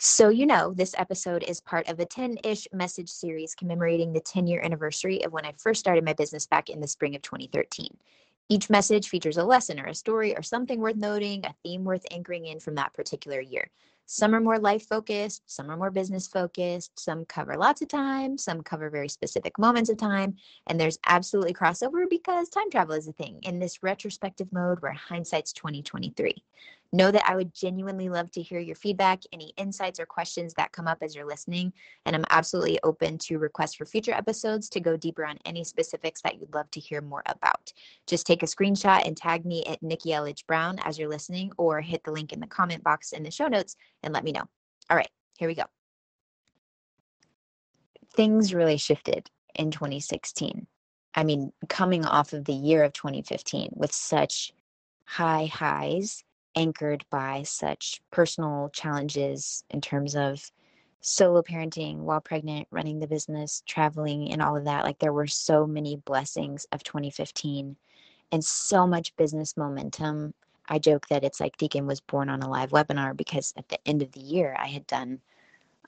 So you know, this episode is part of a 10-ish message series commemorating the 10-year anniversary of when I first started my business back in the spring of 2013. Each message features a lesson or a story or something worth noting, a theme worth anchoring in from that particular year. Some are more life-focused, some are more business-focused, some cover lots of time, some cover very specific moments of time, and there's absolutely crossover because time travel is a thing in this retrospective mode where hindsight's 2023. Know that I would genuinely love to hear your feedback, any insights or questions that come up as you're listening, and I'm absolutely open to requests for future episodes to go deeper on any specifics that you'd love to hear more about. Just take a screenshot and tag me at Nikki Elledge Brown as you're listening, or hit the link in the comment box in the show notes and let me know. All right, here we go. Things really shifted in 2016. I mean, coming off of the year of 2015 with such high highs, anchored by such personal challenges in terms of solo parenting while pregnant, running the business, traveling, and all of that. Like, there were so many blessings of 2015 and so much business momentum. I joke that it's like Deacon was born on a live webinar, because at the end of the year, I had done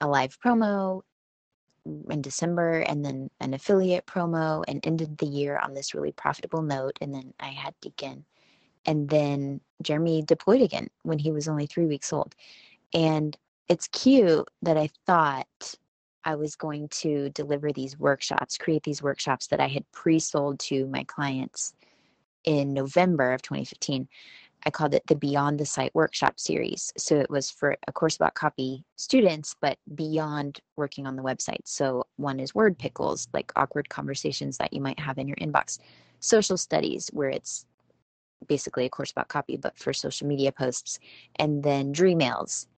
a live promo in December and then an affiliate promo, and ended the year on this really profitable note. And then I had Deacon. And then Jeremy deployed again when he was only 3 weeks old. And it's cute that I thought I was going to deliver these workshops, create these workshops that I had pre-sold to my clients in November of 2015. I called it the Beyond the Site Workshop Series. So it was for a course about copy students, but beyond working on the website. So one is Word Pickles, like awkward conversations that you might have in your inbox. Social Studies, where it's basically a course about copy, but for social media posts. And then Dreamails,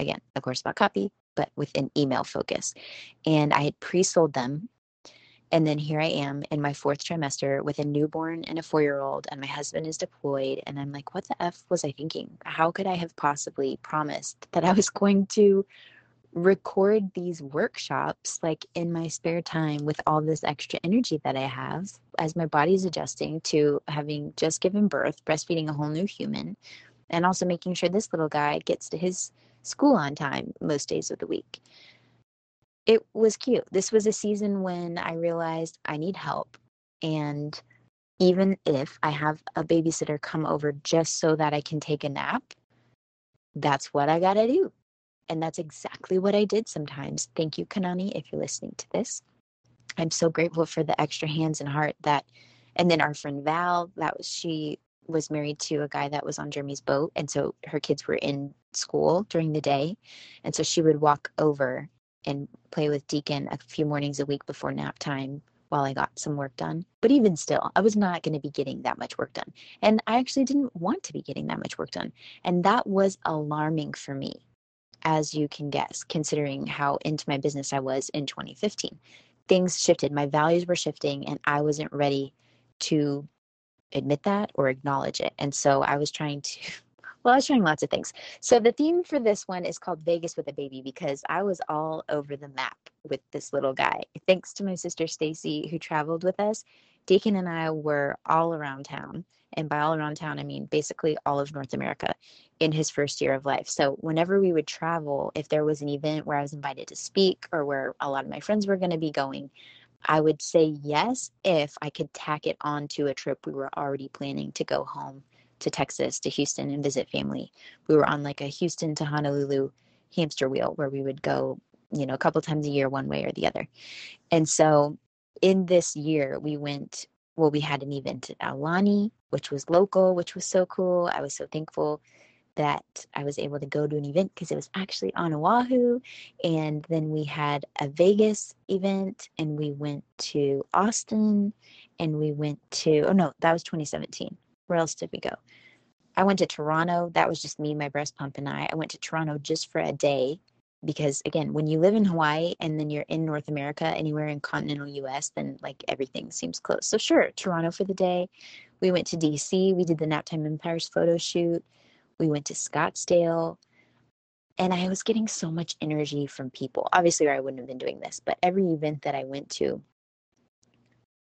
again, a course about copy, but with an email focus. And I had pre-sold them. And then here I am in my fourth trimester with a newborn and a four-year-old, and my husband is deployed. And I'm like, what the F was I thinking? How could I have possibly promised that I was going to record these workshops like in my spare time with all this extra energy that I have as my body's adjusting to having just given birth, breastfeeding a whole new human, and also making sure this little guy gets to his school on time most days of the week. It was cute. This was a season when I realized I need help. And even if I have a babysitter come over just so that I can take a nap, that's what I gotta do. And that's exactly what I did sometimes. Thank you, Kanani, if you're listening to this. I'm so grateful for the extra hands and heart that, and then our friend Val, she was married to a guy that was on Jeremy's boat. And so her kids were in school during the day. And so she would walk over and play with Deacon a few mornings a week before nap time while I got some work done. But even still, I was not going to be getting that much work done. And I actually didn't want to be getting that much work done. And that was alarming for me, as you can guess, considering how into my business I was in 2015. Things shifted. My values were shifting, and I wasn't ready to admit that or acknowledge it. And so I was trying to... Well, I was trying lots of things. So the theme for this one is called Vegas with a Baby, because I was all over the map with this little guy. Thanks to my sister, Stacy, who traveled with us, Deacon and I were all around town. And by all around town, I mean basically all of North America in his first year of life. So whenever we would travel, if there was an event where I was invited to speak or where a lot of my friends were going to be going, I would say yes if I could tack it on to a trip we were already planning to go home to Texas, to Houston, and visit family. We were on like a Houston to Honolulu hamster wheel where we would go, you know, a couple times a year, one way or the other. And so in this year, we had an event at Aulani, which was local, which was so cool. I was so thankful that I was able to go to an event because it was actually on Oahu. And then we had a Vegas event, and we went to Austin, and we went to, oh no, that was 2017. Where else did we go? I went to Toronto. That was just me, my breast pump, and I. I went to Toronto just for a day because, again, when you live in Hawaii and then you're in North America, anywhere in continental U.S., then like everything seems close. So sure, Toronto for the day. We went to D.C. We did the Naptime Empires photo shoot. We went to Scottsdale. And I was getting so much energy from people. Obviously, or I wouldn't have been doing this, but every event that I went to,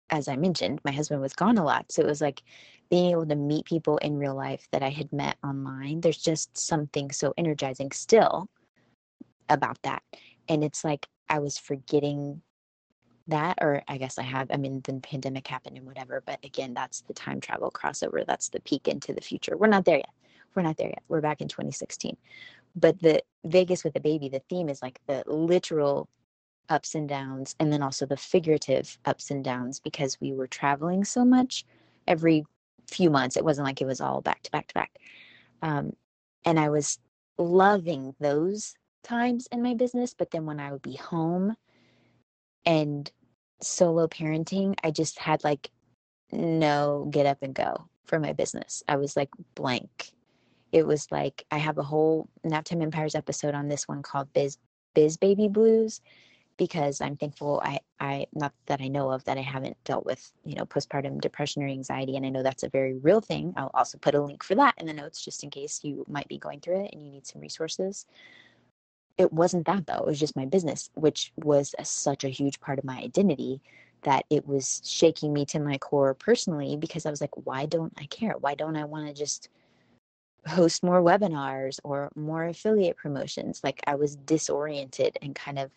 as I mentioned, my husband was gone a lot. So it was like being able to meet people in real life that I had met online. There's just something so energizing still about that. And it's like I was forgetting that, or I guess I have. I mean, the pandemic happened and whatever. But again, that's the time travel crossover. That's the peek into the future. We're not there yet. We're not there yet. We're back in 2016. But the Vegas with a baby, the theme is like the literal ups and downs, and then also the figurative ups and downs, because we were traveling so much every few months. It wasn't like it was all back to back to back. And I was loving those times in my business. But then when I would be home and solo parenting, I just had like no get up and go for my business. I was like blank. It was like, I have a whole Naptime Empires episode on this one called Biz Baby Blues, because I'm thankful I not that I know of, that I haven't dealt with, you know, postpartum depression or anxiety. And I know that's a very real thing. I'll also put a link for that in the notes, just in case you might be going through it and you need some resources. It wasn't that, though. It was just my business, which was such a huge part of my identity, that it was shaking me to my core personally, because I was like, why don't I care? Why don't I want to just host more webinars or more affiliate promotions? Like, I was disoriented and kind of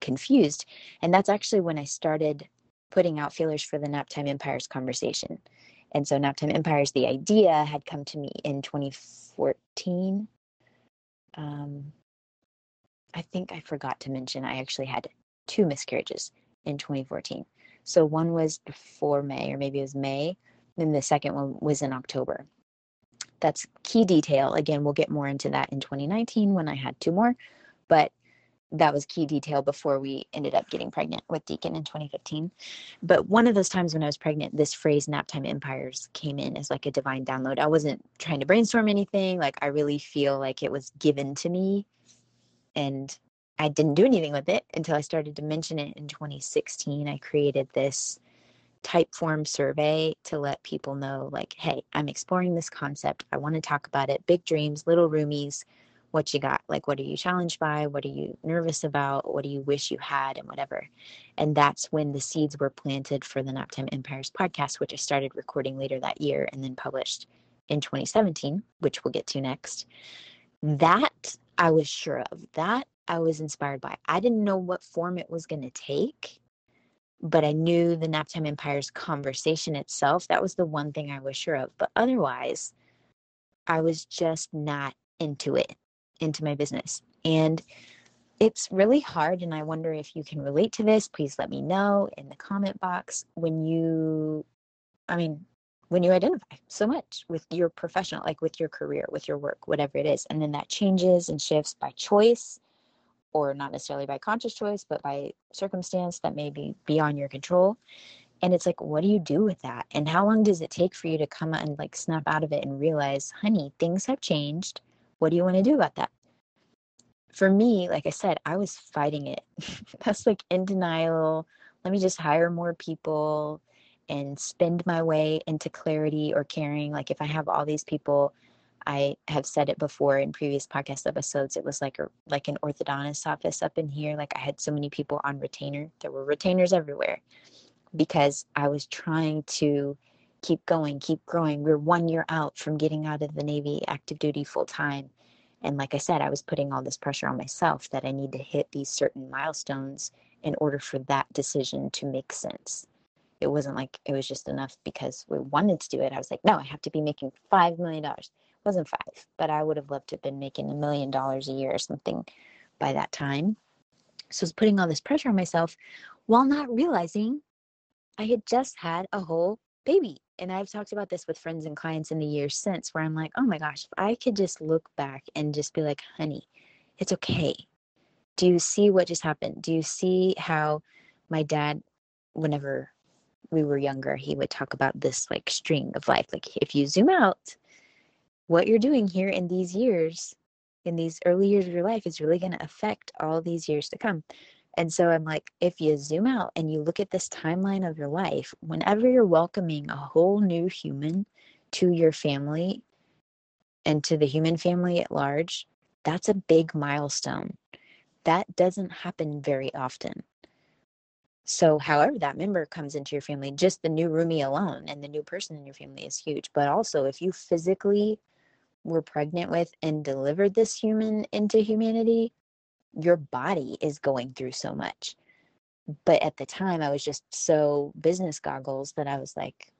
confused. And that's actually when I started putting out feelers for the Naptime Empires conversation. And so Naptime Empires, the idea had come to me in 2014. I think I forgot to mention, I actually had 2 miscarriages in 2014. So one was before May, or maybe it was May. Then the second one was in October. That's key detail. Again, we'll get more into that in 2019 when I had 2 more, but that was key detail before we ended up getting pregnant with Deacon in 2015. But one of those times when I was pregnant, this phrase Naptime Empires came in as like a divine download. I wasn't trying to brainstorm anything. Like, I really feel like it was given to me, and I didn't do anything with it until I started to mention it in 2016. I created this type form survey to let people know, like, hey, I'm exploring this concept. I want to talk about it. Big dreams, little roomies, what you got? Like, what are you challenged by? What are you nervous about? What do you wish you had? And whatever. And that's when the seeds were planted for the Naptime Empires podcast, which I started recording later that year and then published in 2017, which we'll get to next. That I was sure of. That I was inspired by. I didn't know what form it was going to take, but I knew the Naptime Empires conversation itself, that was the one thing I was sure of. But otherwise, I was just not into my business. And it's really hard, and I wonder if you can relate to this. Please let me know in the comment box when you identify so much with your professional, like with your career, with your work, whatever it is. And then that changes and shifts by choice, or not necessarily by conscious choice, but by circumstance that may be beyond your control. And it's like, what do you do with that? And how long does it take for you to come and like snap out of it and realize, honey, things have changed. What do you want to do about that? For me, like I said, I was fighting it. That's like in denial. Let me just hire more people and spend my way into clarity or caring. Like, if I have all these people, I have said it before in previous podcast episodes, it was like an orthodontist office up in here. Like, I had so many people on retainer. There were retainers everywhere because I was trying to keep going, keep growing. We're 1 year out from getting out of the Navy active duty full time. And like I said, I was putting all this pressure on myself that I need to hit these certain milestones in order for that decision to make sense. It wasn't like it was just enough because we wanted to do it. I was like, no, I have to be making $5 million. It wasn't 5, but I would have loved to have been making $1 million a year or something by that time. So I was putting all this pressure on myself while not realizing I had just had a whole baby. And I've talked about this with friends and clients in the years since, where I'm like, oh my gosh, if I could just look back and just be like, honey, it's okay. Do you see what just happened? Do you see how my dad, whenever we were younger, he would talk about this like string of life. Like, if you zoom out, what you're doing here in these years, in these early years of your life, is really going to affect all these years to come. And so I'm like, if you zoom out and you look at this timeline of your life, whenever you're welcoming a whole new human to your family and to the human family at large, that's a big milestone. That doesn't happen very often. So however that member comes into your family, just the new roomie alone and the new person in your family is huge. But also, if you physically were pregnant with and delivered this human into humanity, your body is going through so much. But at the time, I was just so business goggles that I was like,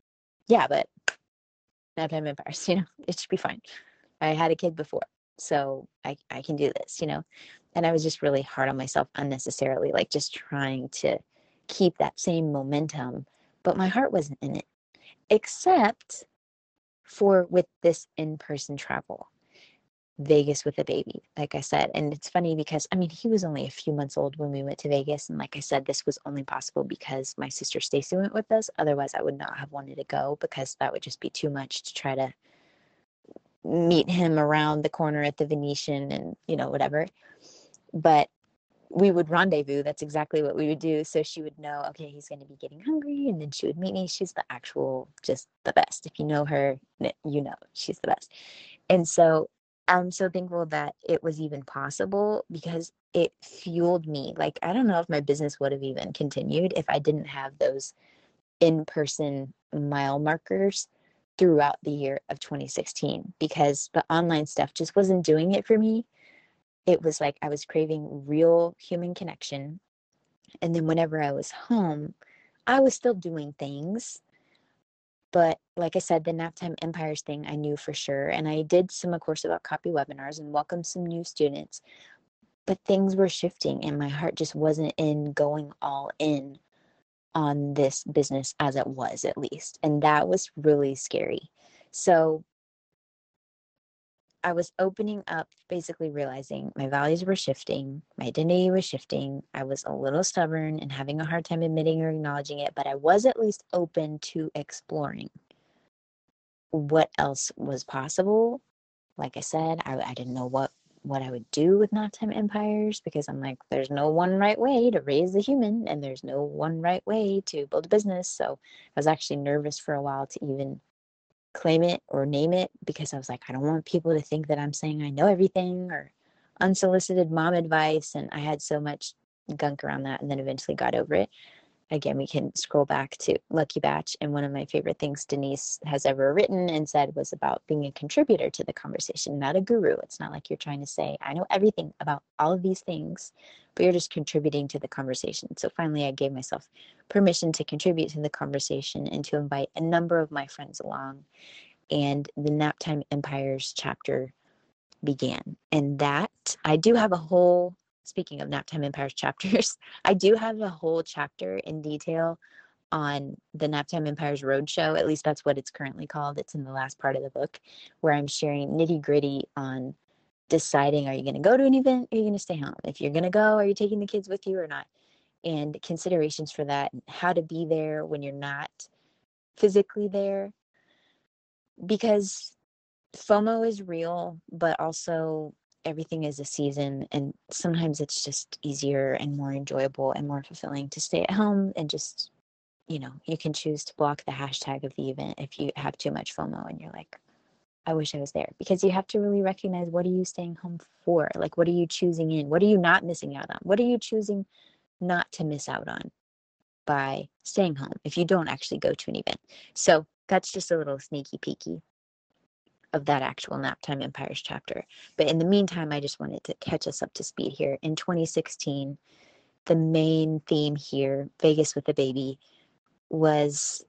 yeah, but Naptime Empires, you know, it should be fine. I had a kid before, so I can do this, you know. And I was just really hard on myself unnecessarily, like just trying to keep that same momentum. But my heart wasn't in it, except for with this in-person travel, Vegas with a baby, like I said. And it's funny because, I mean, he was only a few months old when we went to Vegas. And like I said, this was only possible because my sister Stacy went with us. Otherwise, I would not have wanted to go because that would just be too much to try to meet him around the corner at the Venetian and, you know, whatever. But we would rendezvous. That's exactly what we would do. So she would know, okay, he's going to be getting hungry. And then she would meet me. She's the actual, just the best. If you know her, you know, she's the best. And so I'm so thankful that it was even possible because it fueled me. Like, I don't know if my business would have even continued if I didn't have those in-person mile markers throughout the year of 2016, because the online stuff just wasn't doing it for me. It was like I was craving real human connection. And then whenever I was home, I was still doing things. But like I said, the Naptime Empires thing, I knew for sure. And I did a course about copy webinars and welcomed some new students. But things were shifting and my heart just wasn't in going all in on this business as it was, at least. And that was really scary. So I was opening up, basically realizing my values were shifting, my identity was shifting. I was a little stubborn and having a hard time admitting or acknowledging it, but I was at least open to exploring what else was possible. Like I said, I didn't know what I would do with Naptime Empires because I'm like, there's no one right way to raise a human and there's no one right way to build a business. So I was actually nervous for a while to even claim it or name it because I was like, I don't want people to think that I'm saying I know everything or unsolicited mom advice. And I had so much gunk around that and then eventually got over it. Again, we can scroll back to Lucky Batch. And one of my favorite things Denise has ever written and said was about being a contributor to the conversation, not a guru. It's not like you're trying to say, I know everything about all of these things, but you're just contributing to the conversation. So finally, I gave myself permission to contribute to the conversation and to invite a number of my friends along. And the Naptime Empires chapter began. And that, I do have a whole, speaking of Naptime Empires chapters, I do have a whole chapter in detail on the Naptime Empires Roadshow. At least that's what it's currently called. It's in the last part of the book where I'm sharing nitty gritty on deciding, are you going to go to an event? Or are you going to stay home? If you're going to go, are you taking the kids with you or not? And considerations for that, and how to be there when you're not physically there. Because FOMO is real, but also everything is a season, and sometimes it's just easier and more enjoyable and more fulfilling to stay at home and just, you know, you can choose to block the hashtag of the event if you have too much FOMO and you're like, I wish I was there, because you have to really recognize, what are you staying home for? Like, what are you choosing in? What are you not missing out on? What are you choosing not to miss out on by staying home if you don't actually go to an event? So that's just a little sneaky peeky of that actual Naptime Empires chapter. But in the meantime, I just wanted to catch us up to speed here. In 2016, the main theme here, Vegas with a baby, was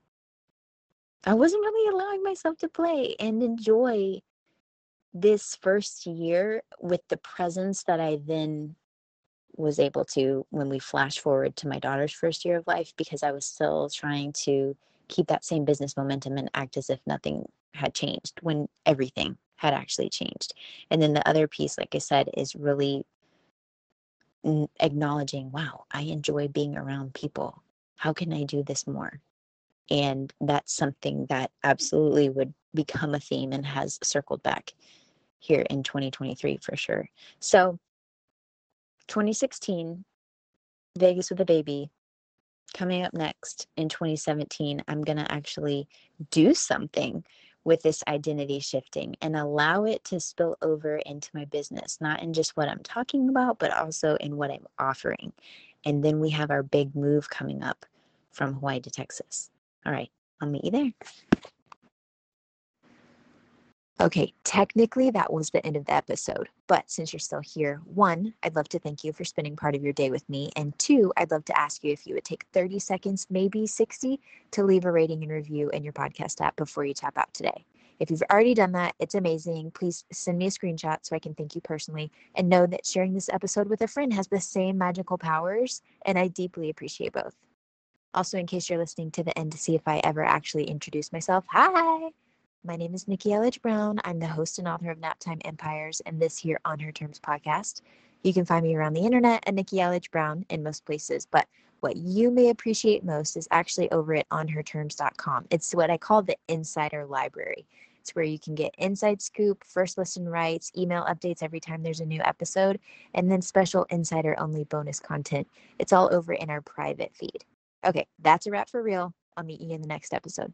I wasn't really allowing myself to play and enjoy this first year with the presence that I then was able to when we flash forward to my daughter's first year of life, because I was still trying to keep that same business momentum and act as if nothing had changed when everything had actually changed. And then the other piece, like I said, is really acknowledging, wow, I enjoy being around people. How can I do this more? And that's something that absolutely would become a theme and has circled back here in 2023 for sure. So 2016, Vegas with a baby. Coming up next in 2017, I'm going to actually do something with this identity shifting and allow it to spill over into my business, not in just what I'm talking about, but also in what I'm offering. And then we have our big move coming up from Hawaii to Texas. All right, I'll meet you there. Okay, technically that was the end of the episode, but since you're still here, 1, I'd love to thank you for spending part of your day with me, and 2, I'd love to ask you if you would take 30 seconds, maybe 60, to leave a rating and review in your podcast app before you tap out today. If you've already done that, it's amazing. Please send me a screenshot so I can thank you personally, and know that sharing this episode with a friend has the same magical powers, and I deeply appreciate both. Also, in case you're listening to the end to see if I ever actually introduce myself, hi! My name is Nikki Elledge Brown. I'm the host and author of Naptime Empires and this here On Her Terms podcast. You can find me around the internet at Nikki Elledge Brown in most places, but what you may appreciate most is actually over at onherterms.com. It's what I call the insider library. It's where you can get inside scoop, first listen rights, email updates every time there's a new episode, and then special insider-only bonus content. It's all over in our private feed. Okay, that's a wrap for real. I'll meet you in the next episode.